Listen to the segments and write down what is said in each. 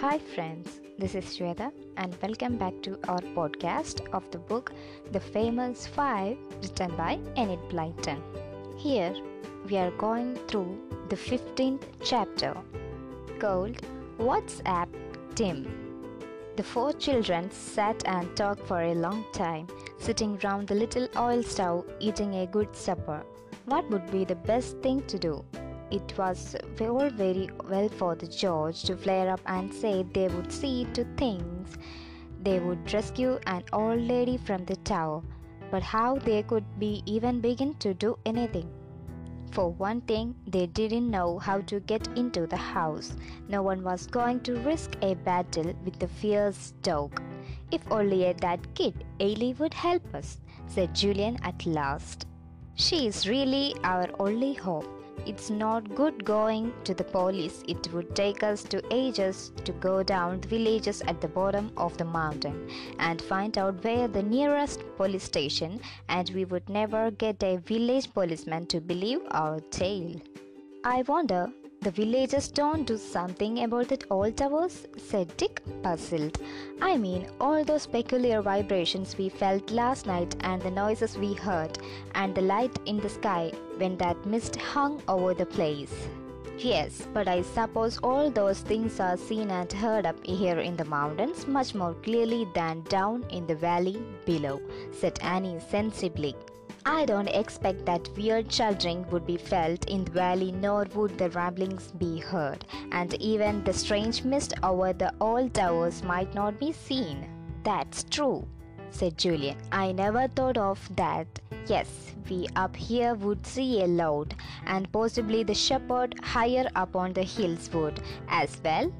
Hi friends, this is Shweta and welcome back to our podcast of the book The Famous Five written by Enid Blyton. Here we are going through the 15th chapter called WhatsApp Tim. The four children sat and talked for a long time, sitting round the little oil stove eating a good supper. What would be the best thing to do? It was all very well for the George to flare up and say they would see to things. They would rescue an old lady from the tower, but how they could be even begin to do anything. For one thing, they didn't know how to get into the house. No one was going to risk a battle with the fierce dog. If only that kid, Aily, would help us, said Julian at last. She is really our only hope. It's not good going to the police. It would take us 2 ages to go down the villages at the bottom of the mountain and find out where the nearest police station, and we would never get a village policeman to believe our tale. I wonder the villagers don't do something about that old towers, said Dick, puzzled. I mean, all those peculiar vibrations we felt last night and the noises we heard and the light in the sky when that mist hung over the place. Yes, but I suppose all those things are seen and heard up here in the mountains much more clearly than down in the valley below, said Annie sensibly. I don't expect that weird shuddering would be felt in the valley, nor would the ramblings be heard, and even the strange mist over the old towers might not be seen. That's true, said Julian. I never thought of that. Yes, we up here would see a lot, and possibly the shepherd higher up on the hills would as well.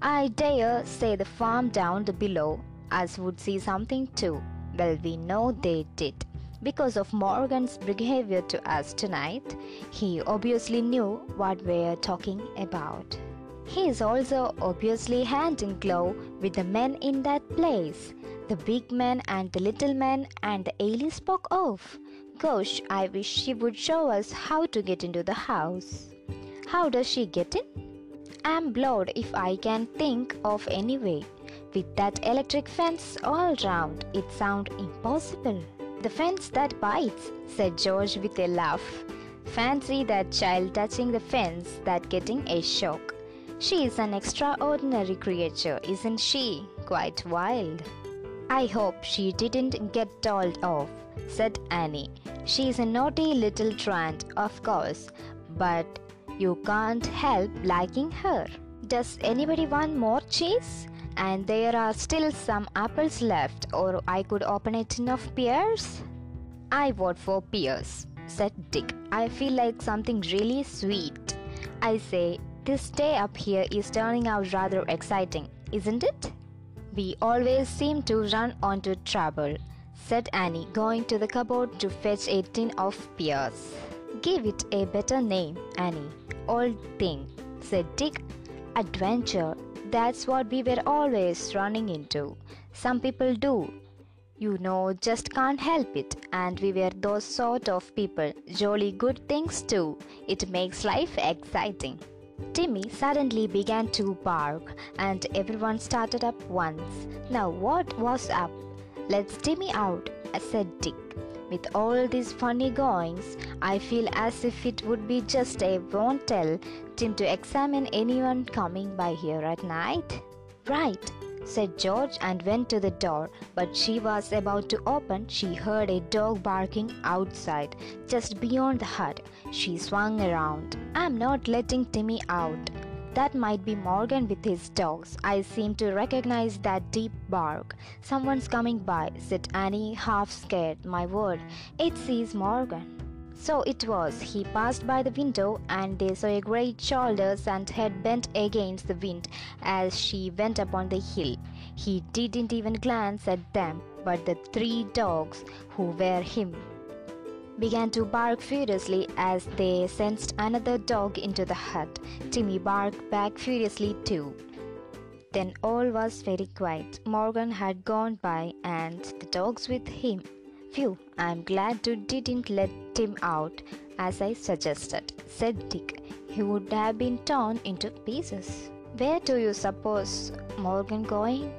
I dare say the farm down below us would see something too. Well, we know they did, because of Morgan's behavior to us tonight. He obviously knew what we're talking about. He is also obviously hand in glove with the men in that place, the big men and the little men and the Aily spoke of. Gosh, I wish she would show us how to get into the house. How does she get in? I'm blowed if I can think of any way. With that electric fence all round, it sounds impossible. The fence that bites, said George with a laugh. Fancy that child touching the fence that getting a shock. She is an extraordinary creature, isn't she? Quite wild. I hope she didn't get told off, said Annie. She is a naughty little truant, of course, but you can't help liking her. Does anybody want more cheese? And there are still some apples left, or I could open a tin of pears? I vote for pears, said Dick. I feel like something really sweet. I say, this day up here is turning out rather exciting, isn't it? We always seem to run onto trouble, said Annie, going to the cupboard to fetch a tin of pears. Give it a better name, Annie. Old thing, said Dick. Adventure. That's what we were always running into. Some people do. You know, just can't help it. And we were those sort of people. Jolly good things too. It makes life exciting. Timmy suddenly began to bark, and everyone started up once. Now what was up? Let's Timmy out, said Dick. With all these funny goings, I feel as if it would be just a won't tell Tim to examine anyone coming by here at night. Right, said George and went to the door, but she was about to open. She heard a dog barking outside, just beyond the hut. She swung around. I'm not letting Timmy out. That might be Morgan with his dogs. I seem to recognize that deep bark. Someone's coming by, said Annie, half scared. My word, it sees Morgan. So it was. He passed by the window, and they saw a great shoulders and head bent against the wind as she went upon the hill. He didn't even glance at them, but the 3 dogs who were him began to bark furiously as they sensed another dog into the hut. Timmy barked back furiously too. Then all was very quiet. Morgan had gone by and the dogs with him. Phew, I'm glad you didn't let Tim out, as I suggested, said Dick. He would have been torn into pieces. Where do you suppose Morgan going?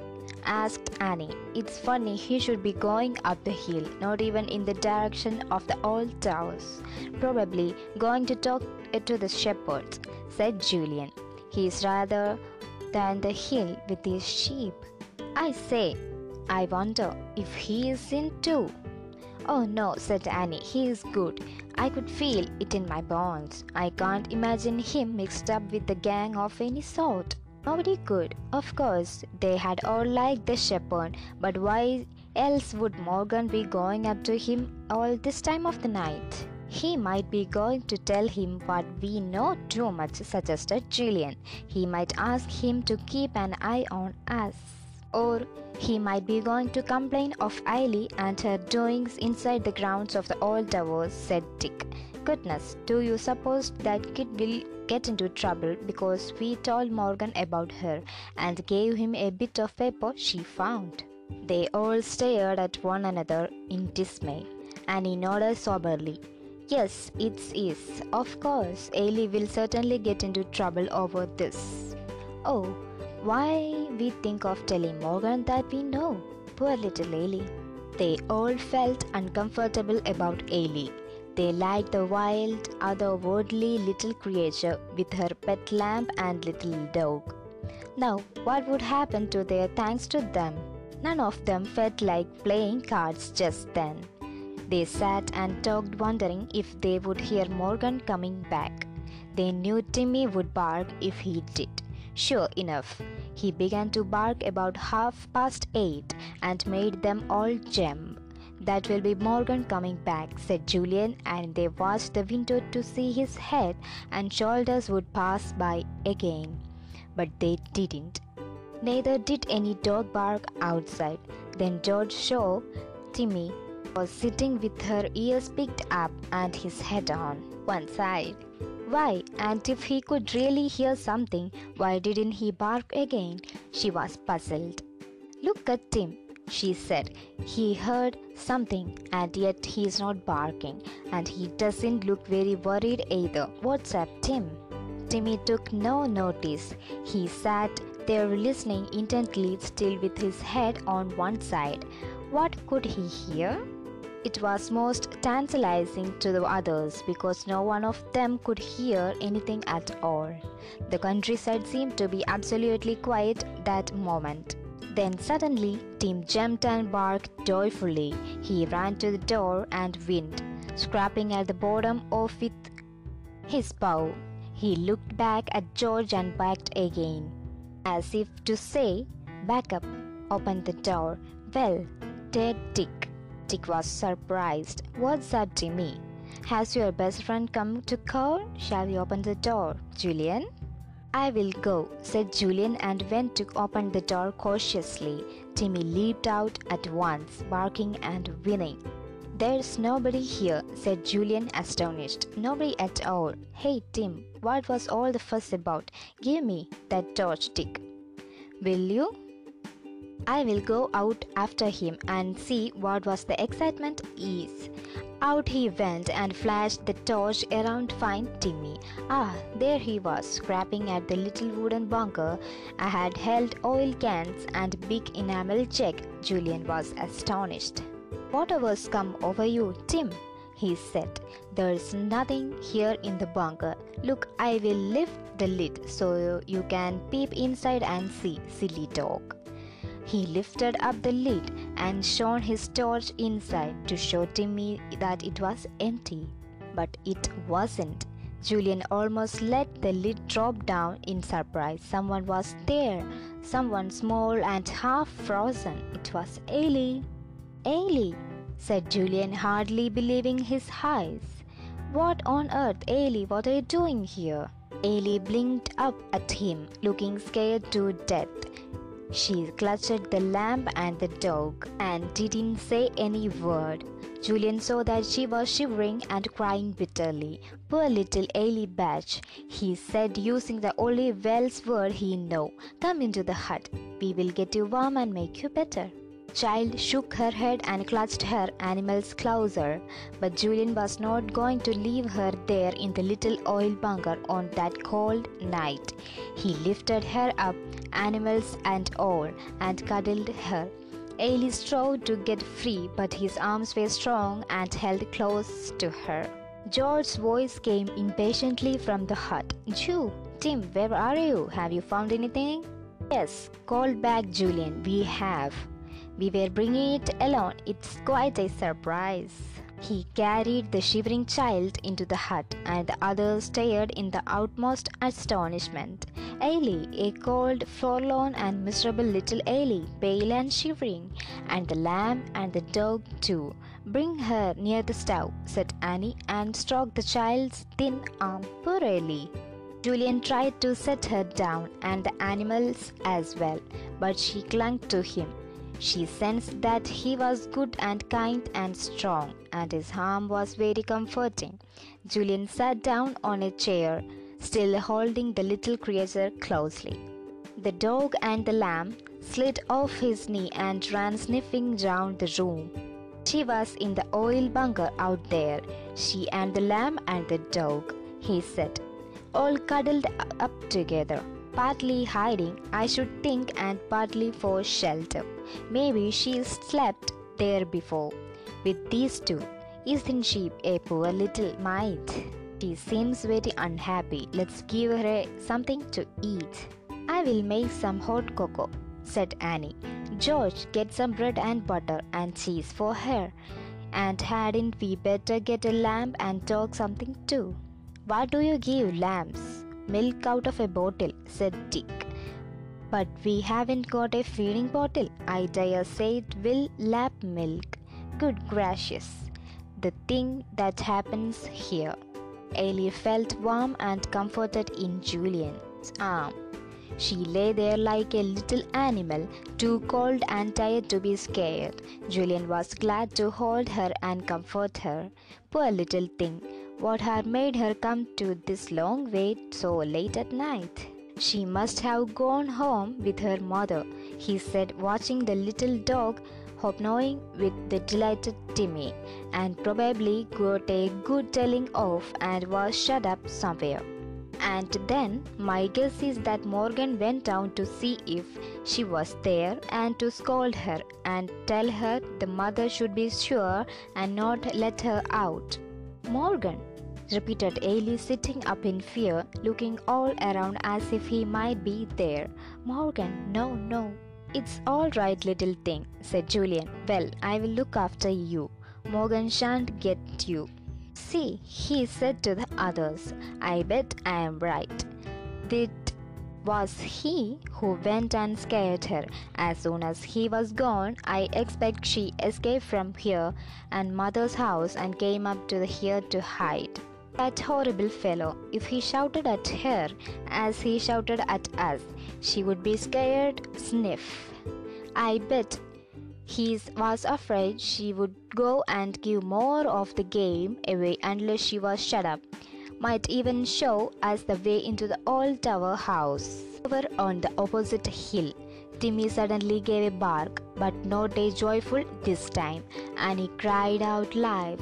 Asked Annie. It's funny, he should be going up the hill, not even in the direction of the old towers. Probably going to talk to the shepherds, said Julian. He's rather than the hill with his sheep. I say, I wonder if he is in too. Oh no, said Annie, he is good. I could feel it in my bones. I can't imagine him mixed up with the gang of any sort. Nobody could. Of course, they had all liked the shepherd, but why else would Morgan be going up to him all this time of the night? He might be going to tell him what we know too much, suggested Julian. He might ask him to keep an eye on us. Or he might be going to complain of Aily and her doings inside the grounds of the old towers, said Dick. Goodness, do you suppose that kid will get into trouble because we told Morgan about her and gave him a bit of paper she found? They all stared at one another in dismay, and he nodded soberly. Yes, it is. Of course, Aily will certainly get into trouble over this. Oh, why we think of telling Morgan that we know? Poor little Aily. They all felt uncomfortable about Aily. They liked the wild, otherworldly little creature with her pet lamb and little dog. Now, what would happen to their thanks to them? None of them felt like playing cards just then. They sat and talked, wondering if they would hear Morgan coming back. They knew Timmy would bark if he did. Sure enough, he began to bark about 8:30 and made them all jump. That will be Morgan coming back, said Julian, and they watched the window to see his head and shoulders would pass by again. But they didn't. Neither did any dog bark outside. Then George saw Timmy was sitting with her ears picked up and his head on one side. Why, and if he could really hear something, why didn't he bark again? She was puzzled. Look at Tim, she said. He heard something, and yet he's not barking, and he doesn't look very worried either. What's up, Tim? Timmy took no notice. He sat there listening intently, still with his head on one side. What could he hear? It was most tantalizing to the others because no one of them could hear anything at all. The countryside seemed to be absolutely quiet that moment. Then suddenly, Tim jumped and barked joyfully. He ran to the door and went, scraping at the bottom of it with his paw. He looked back at George and barked again, as if to say, "Back up, open the door." Well, dear Dick. Dick was surprised. What's up, Timmy? Has your best friend come to call? Shall we open the door, Julian? I will go, said Julian, and went to open the door cautiously. Timmy leaped out at once, barking and whinnying. There's nobody here, said Julian, astonished. Nobody at all. Hey, Tim, what was all the fuss about? Give me that torch, Dick. Will you? I will go out after him and see what was the excitement is. Out he went and flashed the torch around to find Timmy. Ah, there he was, scraping at the little wooden bunker. I had held oil cans and big enamel jug. Julian was astonished. Whatever's come over you, Tim, he said. There's nothing here in the bunker. Look, I will lift the lid so you can peep inside and see, silly dog. He lifted up the lid and shone his torch inside to show Timmy that it was empty. But it wasn't. Julian almost let the lid drop down in surprise. Someone was there. Someone small and half frozen. It was Aily. Aily, said Julian, hardly believing his eyes. What on earth, Aily? What are you doing here? Aily blinked up at him, looking scared to death. She clutched the lamp and the dog and didn't say any word. Julian saw that she was shivering and crying bitterly. Poor little Aily Batch, he said, using the only Welsh word he knew. Come into the hut. We will get you warm and make you better. child shook her head and clutched her animals closer, but Julian was not going to leave her there in the little oil bunker on that cold night. He lifted her up, animals and all, and cuddled her. Aily strove to get free, but his arms were strong and held close to her. George's voice came impatiently from the hut. "Ju, Tim, where are you? Have you found anything?" "Yes," called back Julian. "We have. We were bringing it along. It's quite a surprise." He carried the shivering child into the hut, and the others stared in the utmost astonishment. Aily, a cold, forlorn and miserable little Aily, pale and shivering, and the lamb and the dog too. "Bring her near the stove," said Annie, and stroked the child's thin arm purely. Julian tried to set her down, and the animals as well, but she clung to him. She sensed that he was good and kind and strong, and his arm was very comforting. Julian sat down on a chair, still holding the little creature closely. The dog and the lamb slid off his knee and ran sniffing round the room. She was in the oil bunker out there, she and the lamb and the dog, he said, all cuddled up together, partly hiding, I should think, and partly for shelter. Maybe she slept there before, with these two. Isn't she a poor little mite? She seems very unhappy. Let's give her something to eat. I will make some hot cocoa, said Annie. George, get some bread and butter and cheese for her. And hadn't we better get a lamb and dog something too? What do you give lambs? Milk out of a bottle, said Dick. But we haven't got a feeding bottle. I dare say it will lap milk. Good gracious, the thing that happens here. Aily felt warm and comforted in Julian's arm. She lay there like a little animal, too cold and tired to be scared. Julian was glad to hold her and comfort her. Poor little thing. What had made her come to this long way so late at night? She must have gone home with her mother, he said, watching the little dog hobnobbing with the delighted Timmy, and probably got a good telling off and was shut up somewhere. And then, my guess is that Morgan went down to see if she was there and to scold her and tell her the mother should be sure and not let her out. Morgan, repeated Aily, sitting up in fear, looking all around as if he might be there. Morgan, no. It's all right, little thing, said Julian. Well, I will look after you. Morgan shan't get you. See, he said to the others, I bet I am right. It was he who went and scared her. As soon as he was gone, I expect she escaped from here and mother's house and came up to here to hide. That horrible fellow, if he shouted at her as he shouted at us, she would be scared, sniff. I bet he was afraid she would go and give more of the game away unless she was shut up. Might even show us the way into the old tower house. Over on the opposite hill, Timmy suddenly gave a bark, but not a joyful this time, and he cried out loud,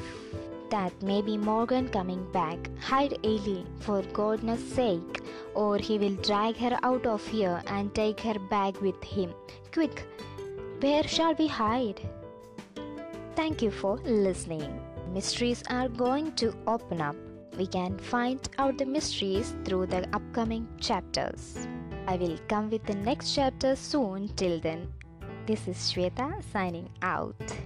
that may be Morgan coming back. Hide Aily, for goodness sake, or he will drag her out of here and take her back with him. Quick, where shall we hide? Thank you for listening. Mysteries are going to open up. We can find out the mysteries through the upcoming chapters. I will come with the next chapter soon. Till then, this is Shweta signing out.